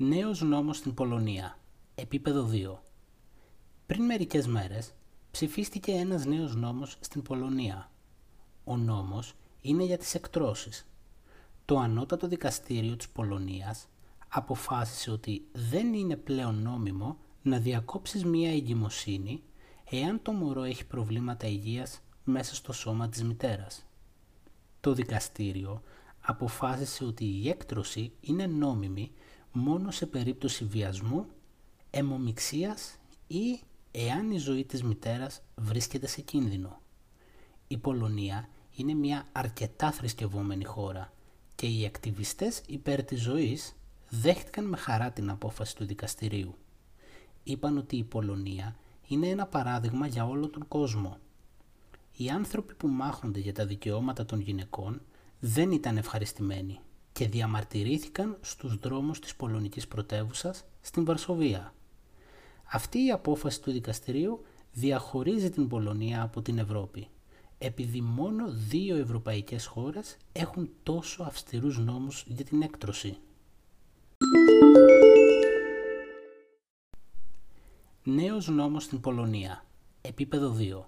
Νέος νόμος στην Πολωνία. Επίπεδο 2. Πριν μερικές μέρες ψηφίστηκε ένας νέος νόμος στην Πολωνία. Ο νόμος είναι για τις εκτρώσεις. Το Ανώτατο Δικαστήριο της Πολωνίας αποφάσισε ότι δεν είναι πλέον νόμιμο να διακόψεις μία εγκυμοσύνη εάν το μωρό έχει προβλήματα υγείας μέσα στο σώμα της μητέρας. Το δικαστήριο αποφάσισε ότι η έκτρωση είναι νόμιμη μόνο σε περίπτωση βιασμού, αιμομιξίας ή εάν η ζωή της μητέρας βρίσκεται σε κίνδυνο. Η Πολωνία είναι μια αρκετά θρησκευόμενη χώρα και οι ακτιβιστές υπέρ της ζωής δέχτηκαν με χαρά την απόφαση του δικαστηρίου. Είπαν ότι η Πολωνία είναι ένα παράδειγμα για όλο τον κόσμο. Οι άνθρωποι που μάχονται για τα δικαιώματα των γυναικών δεν ήταν ευχαριστημένοι και διαμαρτυρήθηκαν στους δρόμους της πολωνικής πρωτεύουσας στην Βαρσοβία. Αυτή η απόφαση του δικαστηρίου διαχωρίζει την Πολωνία από την Ευρώπη, επειδή μόνο 2 ευρωπαϊκές χώρες έχουν τόσο αυστηρούς νόμους για την έκτρωση. Νέος νόμος στην Πολωνία. Επίπεδο 2.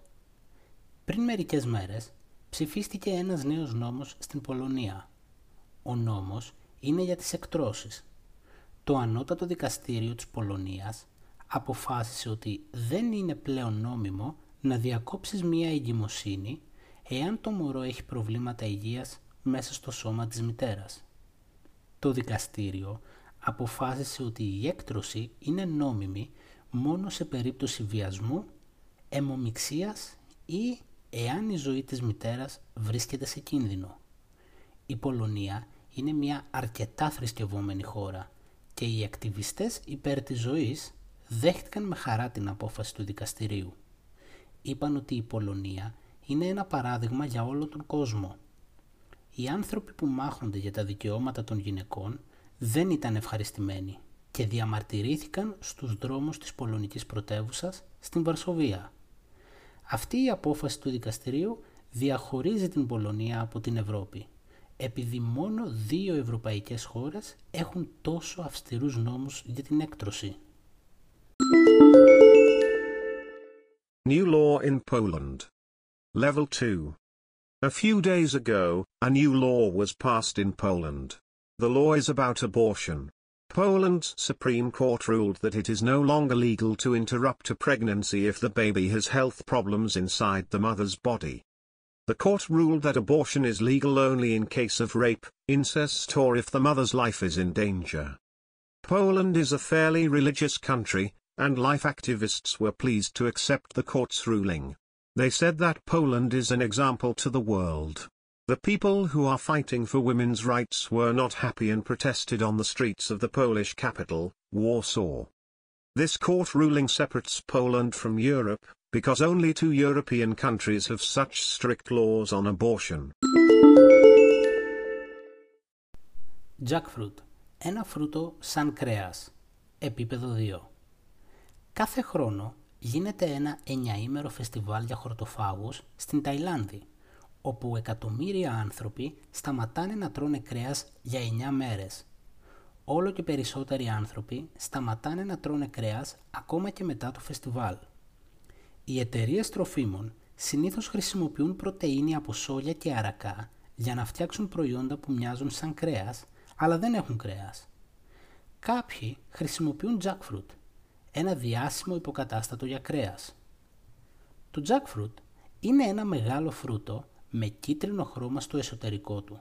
Πριν μερικές μέρες ψηφίστηκε ένας νέος νόμος στην Πολωνία. Ο νόμος είναι για τις εκτρώσεις. Το Ανώτατο Δικαστήριο της Πολωνίας αποφάσισε ότι δεν είναι πλέον νόμιμο να διακόψεις μία εγκυμοσύνη εάν το μωρό έχει προβλήματα υγείας μέσα στο σώμα της μητέρας. Το δικαστήριο αποφάσισε ότι η έκτρωση είναι νόμιμη μόνο σε περίπτωση βιασμού, αιμομιξίας ή εάν η ζωή της μητέρας βρίσκεται σε κίνδυνο. Η Πολωνία είναι μια αρκετά θρησκευόμενη χώρα και οι ακτιβιστές υπέρ της ζωής δέχτηκαν με χαρά την απόφαση του δικαστηρίου. Είπαν ότι η Πολωνία είναι ένα παράδειγμα για όλο τον κόσμο. Οι άνθρωποι που μάχονται για τα δικαιώματα των γυναικών δεν ήταν ευχαριστημένοι και διαμαρτυρήθηκαν στους δρόμους της πολωνικής πρωτεύουσας στην Βαρσοβία. Αυτή η απόφαση του δικαστηρίου διαχωρίζει την Πολωνία από την Ευρώπη, επειδή μόνο 2 ευρωπαϊκές χώρες έχουν τόσο αυστηρούς νόμους για την έκτρωση. New law in Poland. Level 2. A few days ago, a new law was passed in Poland. The law is about abortion. Poland's Supreme Court ruled that it is no longer legal to interrupt a pregnancy if the baby has health problems inside the mother's body. The court ruled that abortion is legal only in case of rape, incest, or if the mother's life is in danger. Poland is a fairly religious country, and life activists were pleased to accept the court's ruling. They said that Poland is an example to the world. The people who are fighting for women's rights were not happy and protested on the streets of the Polish capital, Warsaw. This court ruling separates Poland from Europe, because only 2 European countries have such strict laws on abortion. Jackfruit. Ένα φρούτο σαν κρέας. Επίπεδο 2. Κάθε χρόνο γίνεται ένα 9ήμερο φεστιβάλ για χορτοφάγους στην Ταϊλάνδη, όπου εκατομμύρια άνθρωποι σταματάνε να τρώνε κρέας για 9 μέρες. Όλο και περισσότεροι άνθρωποι σταματάνε να τρώνε κρέας ακόμα και μετά το φεστιβάλ. Οι εταιρείες τροφίμων συνήθως χρησιμοποιούν πρωτεΐνη από σόγια και αρακά για να φτιάξουν προϊόντα που μοιάζουν σαν κρέας, αλλά δεν έχουν κρέας. Κάποιοι χρησιμοποιούν jackfruit, ένα διάσημο υποκατάστατο για κρέας. Το jackfruit είναι ένα μεγάλο φρούτο με κίτρινο χρώμα στο εσωτερικό του.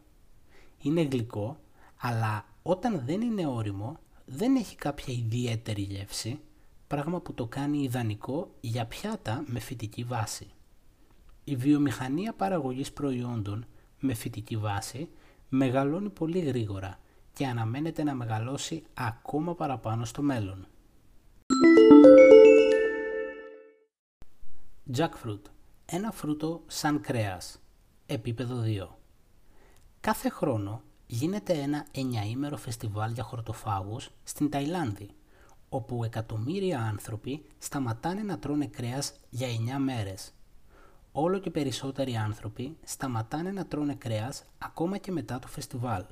Είναι γλυκό, αλλά όταν δεν είναι ώριμο δεν έχει κάποια ιδιαίτερη γεύση, πράγμα που το κάνει ιδανικό για πιάτα με φυτική βάση. Η βιομηχανία παραγωγής προϊόντων με φυτική βάση μεγαλώνει πολύ γρήγορα και αναμένεται να μεγαλώσει ακόμα παραπάνω στο μέλλον. Jackfruit. Ένα φρούτο σαν κρέας. Επίπεδο 2. Κάθε χρόνο γίνεται ένα 9ήμερο φεστιβάλ για χορτοφάγους στην Ταϊλάνδη, όπου εκατομμύρια άνθρωποι σταματάνε να τρώνε κρέας για 9 μέρες. Όλο και περισσότεροι άνθρωποι σταματάνε να τρώνε κρέας ακόμα και μετά το φεστιβάλ.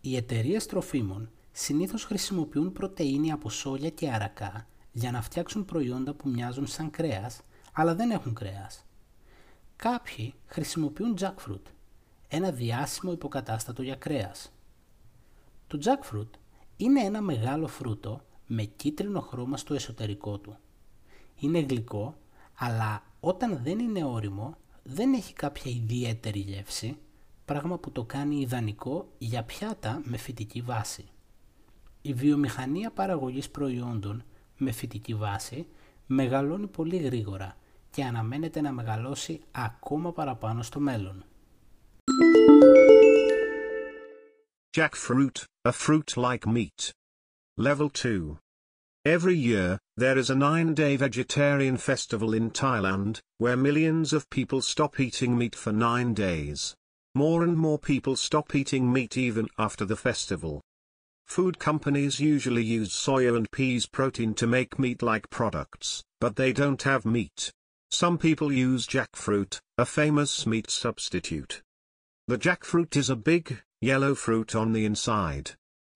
Οι εταιρείες τροφίμων συνήθως χρησιμοποιούν πρωτεΐνη από σόγια και αρακά για να φτιάξουν προϊόντα που μοιάζουν σαν κρέας, αλλά δεν έχουν κρέας. Κάποιοι χρησιμοποιούν jackfruit, ένα διάσημο υποκατάστατο για κρέας. Το jackfruit είναι ένα μεγάλο φρούτο με κίτρινο χρώμα στο εσωτερικό του. Είναι γλυκό, αλλά όταν δεν είναι ώριμο, δεν έχει κάποια ιδιαίτερη γεύση, πράγμα που το κάνει ιδανικό για πιάτα με φυτική βάση. Η βιομηχανία παραγωγής προϊόντων με φυτική βάση μεγαλώνει πολύ γρήγορα και αναμένεται να μεγαλώσει ακόμα παραπάνω στο μέλλον. Jackfruit, a fruit like meat. Level 2. Every year, there is a 9-day vegetarian festival in Thailand, where millions of people stop eating meat for 9 days. More and more people stop eating meat even after the festival. Food companies usually use soya and peas protein to make meat-like products, but they don't have meat. Some people use jackfruit, a famous meat substitute. The jackfruit is a big, yellow fruit on the inside.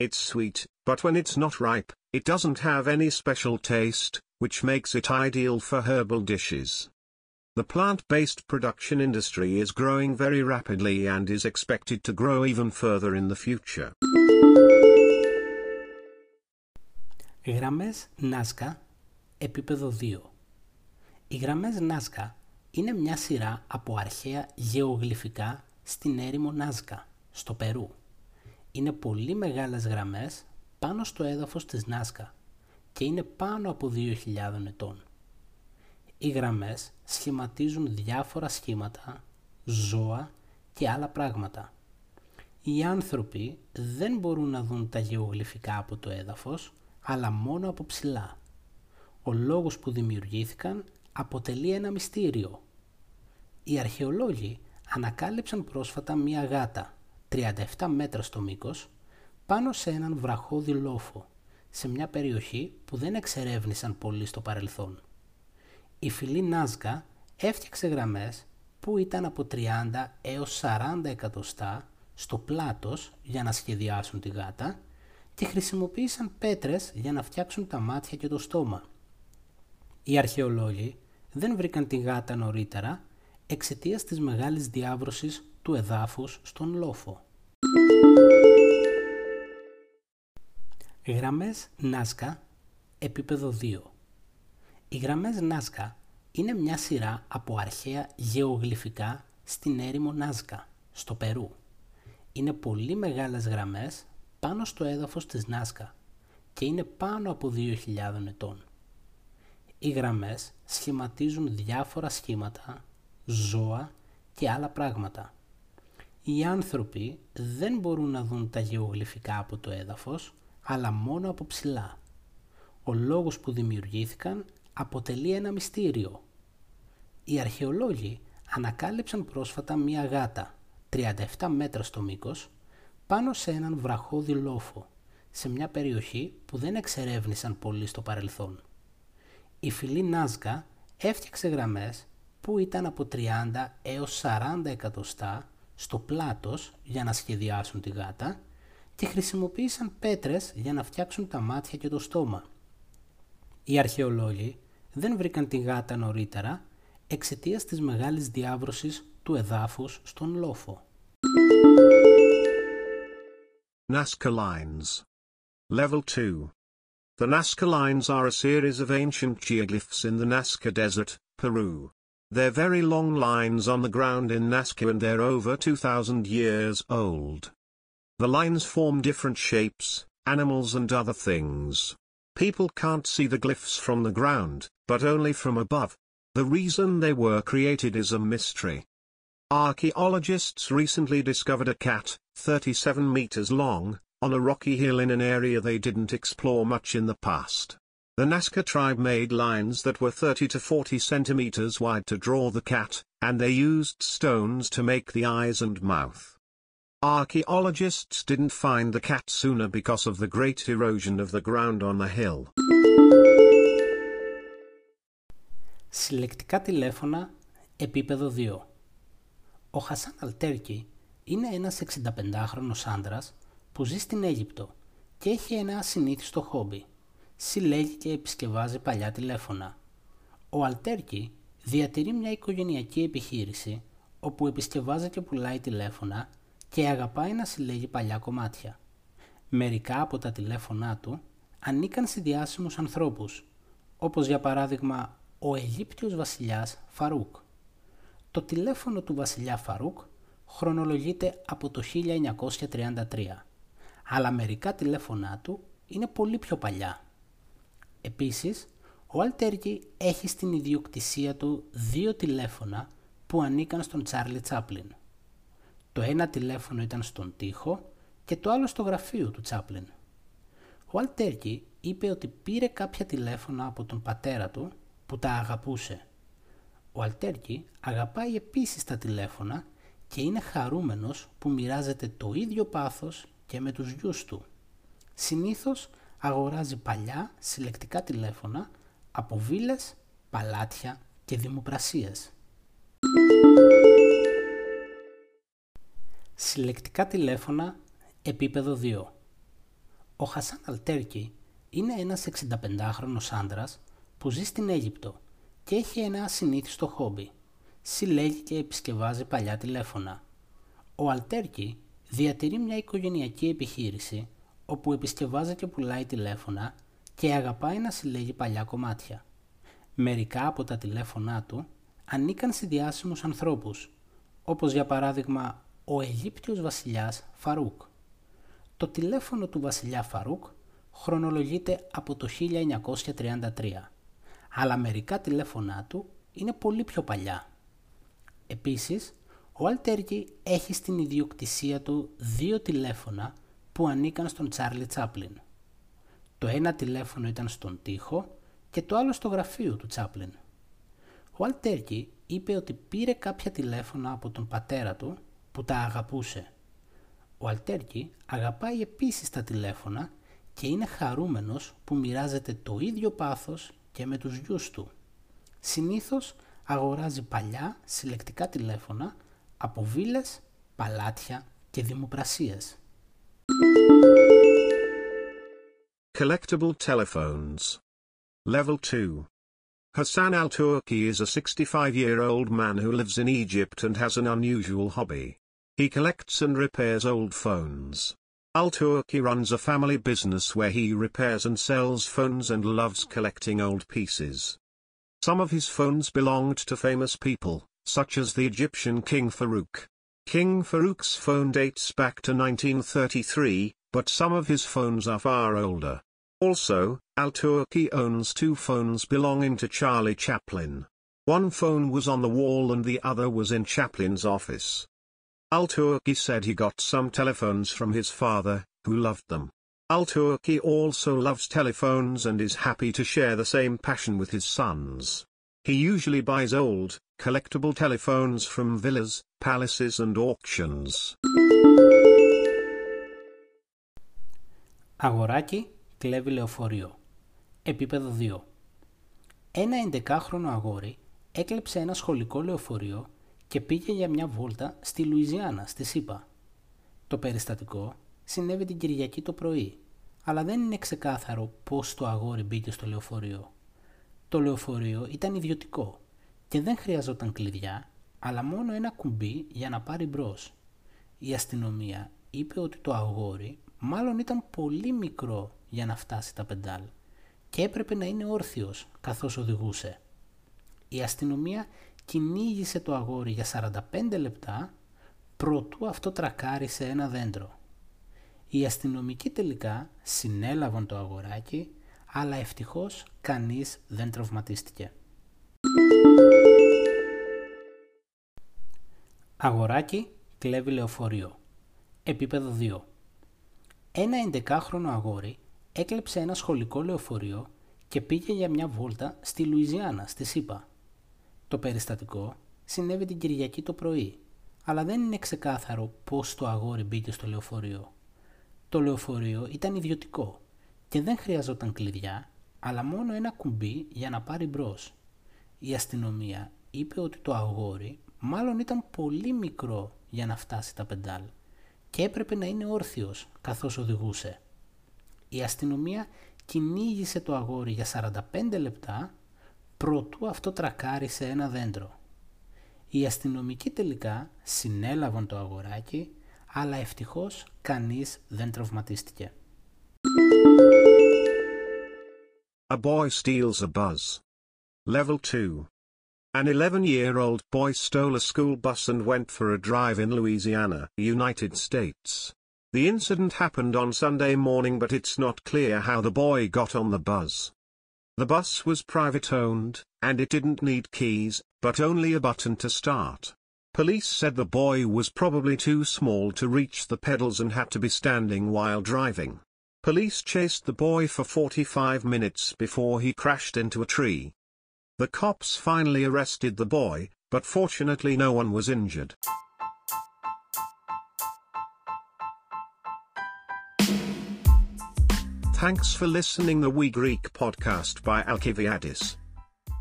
It's sweet, but when it's not ripe, it doesn't have any special taste, which makes it ideal for herbal dishes. The plant-based production industry is growing very rapidly and is expected to grow even further in the future. Γραμμές Nazca, επίπεδο 2. Οι γραμμές Nazca είναι μια σειρά από αρχαία γεωγλυφικά στην έρημο Nazca, στο Περού. Είναι πολύ μεγάλες γραμμές πάνω στο έδαφος της Νάσκα και είναι πάνω από 2.000 ετών. Οι γραμμές σχηματίζουν διάφορα σχήματα, ζώα και άλλα πράγματα. Οι άνθρωποι δεν μπορούν να δουν τα γεωγλυφικά από το έδαφος, αλλά μόνο από ψηλά. Ο λόγος που δημιουργήθηκαν αποτελεί ένα μυστήριο. Οι αρχαιολόγοι ανακάλυψαν πρόσφατα μία γάτα, 37 μέτρα στο μήκος, πάνω σε έναν βραχώδη λόφο, σε μια περιοχή που δεν εξερεύνησαν πολύ στο παρελθόν. Η φυλή Νάσκα έφτιαξε γραμμές που ήταν από 30 έως 40 εκατοστά στο πλάτος για να σχεδιάσουν τη γάτα και χρησιμοποίησαν πέτρες για να φτιάξουν τα μάτια και το στόμα. Οι αρχαιολόγοι δεν βρήκαν τη γάτα νωρίτερα εξαιτίας της μεγάλης διάβρωσης του εδάφους στον λόφο. Γραμμές Nazca, επίπεδο 2. Οι γραμμές Nazca είναι μια σειρά από αρχαία γεωγλυφικά στην έρημο Nazca, στο Περού. Είναι πολύ μεγάλες γραμμές πάνω στο έδαφος της Nazca και είναι πάνω από 2.000 ετών. Οι γραμμές σχηματίζουν διάφορα σχήματα, ζώα και άλλα πράγματα. Οι άνθρωποι δεν μπορούν να δουν τα γεωγλυφικά από το έδαφος, αλλά μόνο από ψηλά. Ο λόγος που δημιουργήθηκαν αποτελεί ένα μυστήριο. Οι αρχαιολόγοι ανακάλυψαν πρόσφατα μία γάτα, 37 μέτρα στο μήκος, πάνω σε έναν βραχώδη λόφο, σε μια περιοχή που δεν εξερεύνησαν πολύ στο παρελθόν. Η φυλή Νάσκα έφτιαξε γραμμές που ήταν από 30 έως 40 εκατοστά στο πλάτος για να σχεδιάσουν τη γάτα και χρησιμοποίησαν πέτρες για να φτιάξουν τα μάτια και το στόμα. Οι αρχαιολόγοι δεν βρήκαν τη γάτα νωρίτερα εξαιτίας της μεγάλης διάβρωσης του εδάφους στον λόφο. Nazca lines. Level 2. The Nazca lines are a series of ancient geoglyphs in the Nazca Desert, Peru. They're very long lines on the ground in Nazca and they're over 2,000 years old. The lines form different shapes, animals and other things. People can't see the glyphs from the ground, but only from above. The reason they were created is a mystery. Archaeologists recently discovered a cat, 37 meters long, on a rocky hill in an area they didn't explore much in the past. The Nazca tribe made lines that were 30 to 40 centimeters wide to draw the cat, and they used stones to make the eyes and mouth. Archaeologists didn't find the cat sooner because of the great erosion of the ground on the hill. Συλλεκτικά τηλέφωνα, επίπεδο 2. Ο Χασάν Αλτέρκι είναι ένας 65χρονος άντρας που ζει στην Αίγυπτο και έχει ένα ασυνήθιστο χόμπι. Συλλέγει και επισκευάζει παλιά τηλέφωνα. Ο Αλτέρκι διατηρεί μια οικογενειακή επιχείρηση όπου επισκευάζει και πουλάει τηλέφωνα και αγαπάει να συλλέγει παλιά κομμάτια. Μερικά από τα τηλέφωνά του ανήκαν σε διάσημους ανθρώπους, όπως για παράδειγμα ο Αιγύπτιος βασιλιάς Φαρούκ. Το τηλέφωνο του βασιλιά Φαρούκ χρονολογείται από το 1933, αλλά μερικά τηλέφωνά του είναι πολύ πιο παλιά. Επίσης, ο Αλτέρκι έχει στην ιδιοκτησία του δύο τηλέφωνα που ανήκαν στον Τσάρλι Τσάπλιν. Το ένα τηλέφωνο ήταν στον τοίχο και το άλλο στο γραφείο του Τσάπλιν. Ο Αλτέρκι είπε ότι πήρε κάποια τηλέφωνα από τον πατέρα του που τα αγαπούσε. Ο Αλτέρκι αγαπάει επίσης τα τηλέφωνα και είναι χαρούμενος που μοιράζεται το ίδιο πάθος και με τους γιους του. Συνήθως αγοράζει παλιά συλλεκτικά τηλέφωνα από βίλες, παλάτια και δημοπρασίες. Συλλεκτικά τηλέφωνα, επίπεδο 2. Ο Χασάν Αλτέρκι είναι ένας 65χρονος άντρας που ζει στην Αίγυπτο και έχει ένα ασυνήθιστο χόμπι. Συλλέγει και επισκευάζει παλιά τηλέφωνα. Ο Αλτέρκι διατηρεί μια οικογενειακή επιχείρηση όπου επισκευάζει και πουλάει τηλέφωνα και αγαπάει να συλλέγει παλιά κομμάτια. Μερικά από τα τηλέφωνά του ανήκαν σε διάσημους ανθρώπους, όπως για παράδειγμα ο Αιγύπτιος βασιλιάς Φαρούκ. Το τηλέφωνο του βασιλιά Φαρούκ χρονολογείται από το 1933, αλλά μερικά τηλέφωνά του είναι πολύ πιο παλιά. Επίσης, ο Αλτέρκι έχει στην ιδιοκτησία του δύο τηλέφωνα που ανήκαν στον Τσάρλι Τσάπλιν. Το ένα τηλέφωνο ήταν στον τοίχο και το άλλο στο γραφείο του Τσάπλιν. Ο Αλτέρκι είπε ότι πήρε κάποια τηλέφωνα από τον πατέρα του που τα αγαπούσε. Ο Αλτέρκι αγαπάει επίσης τα τηλέφωνα και είναι χαρούμενος που μοιράζεται το ίδιο πάθος και με τους γιους του. Συνήθως αγοράζει παλιά συλλεκτικά τηλέφωνα από βίλες, παλάτια και δημοπρασίες. Collectible telephones. Level 2. Hassan Altérki is a 65-year-old man who lives in Egypt and has an unusual hobby. He collects and repairs old phones. Altérki runs a family business where he repairs and sells phones and loves collecting old pieces. Some of his phones belonged to famous people, such as the Egyptian King Farouk. King Farouk's phone dates back to 1933, but some of his phones are far older. Also, Altérki owns two phones belonging to Charlie Chaplin. One phone was on the wall and the other was in Chaplin's office. Altérki said he got some telephones from his father, who loved them. Altérki also loves telephones and is happy to share the same passion with his sons. He usually buys old, collectible telephones from villas, palaces and auctions. Αγοράκι κλέβει λεωφορείο. Επίπεδο 2. Ένα 11χρονο αγόρι έκλεψε ένα σχολικό λεωφορείο και πήγε για μια βόλτα στη Λουιζιάννα, στη ΗΠΑ. Το περιστατικό συνέβη την Κυριακή το πρωί, αλλά δεν είναι ξεκάθαρο πώς το αγόρι μπήκε στο λεωφορείο. Το λεωφορείο ήταν ιδιωτικό και δεν χρειαζόταν κλειδιά, αλλά μόνο ένα κουμπί για να πάρει μπρος. Η αστυνομία είπε ότι το αγόρι μάλλον ήταν πολύ μικρό για να φτάσει τα πεντάλ και έπρεπε να είναι όρθιος καθώς οδηγούσε. Η αστυνομία κυνήγησε το αγόρι για 45 λεπτά προτού αυτό τρακάρισε ένα δέντρο. Οι αστυνομικοί τελικά συνέλαβαν το αγοράκι, αλλά ευτυχώς κανείς δεν τραυματίστηκε. Αγοράκι κλέβει λεωφορείο. Επίπεδο 2. Ένα 11χρονο αγόρι έκλεψε ένα σχολικό λεωφορείο και πήγε για μια βόλτα στη Λουιζιάννα, στη ΗΠΑ. Το περιστατικό συνέβη την Κυριακή το πρωί, αλλά δεν είναι ξεκάθαρο πώς το αγόρι μπήκε στο λεωφορείο. Το λεωφορείο ήταν ιδιωτικό και δεν χρειαζόταν κλειδιά, αλλά μόνο ένα κουμπί για να πάρει μπρος. Η αστυνομία είπε ότι το αγόρι μάλλον ήταν πολύ μικρό για να φτάσει τα πεντάλ και έπρεπε να είναι όρθιος καθώς οδηγούσε. Η αστυνομία κυνήγησε το αγόρι για 45 λεπτά προτού αυτό τρακάρισε ένα δέντρο. Οι αστυνομικοί τελικά συνέλαβαν το αγοράκι, αλλά ευτυχώς κανείς δεν τραυματίστηκε. A boy steals a bus. Level 2. An 11-year-old boy stole a school bus and went for a drive in Louisiana, United States. The incident happened on Sunday morning, but it's not clear how the boy got on the bus. The bus was private-owned, and it didn't need keys, but only a button to start. Police said the boy was probably too small to reach the pedals and had to be standing while driving. Police chased the boy for 45 minutes before he crashed into a tree. The cops finally arrested the boy, but fortunately no one was injured. Thanks for listening the We Greek podcast by Alkiviadis.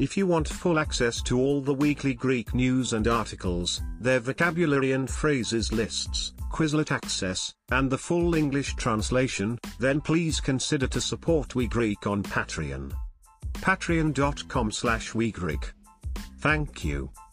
If you want full access to all the weekly Greek news and articles, their vocabulary and phrases lists, Quizlet access, and the full English translation, then please consider to support We Greek on Patreon. Patreon.com/WeGreek. Thank you.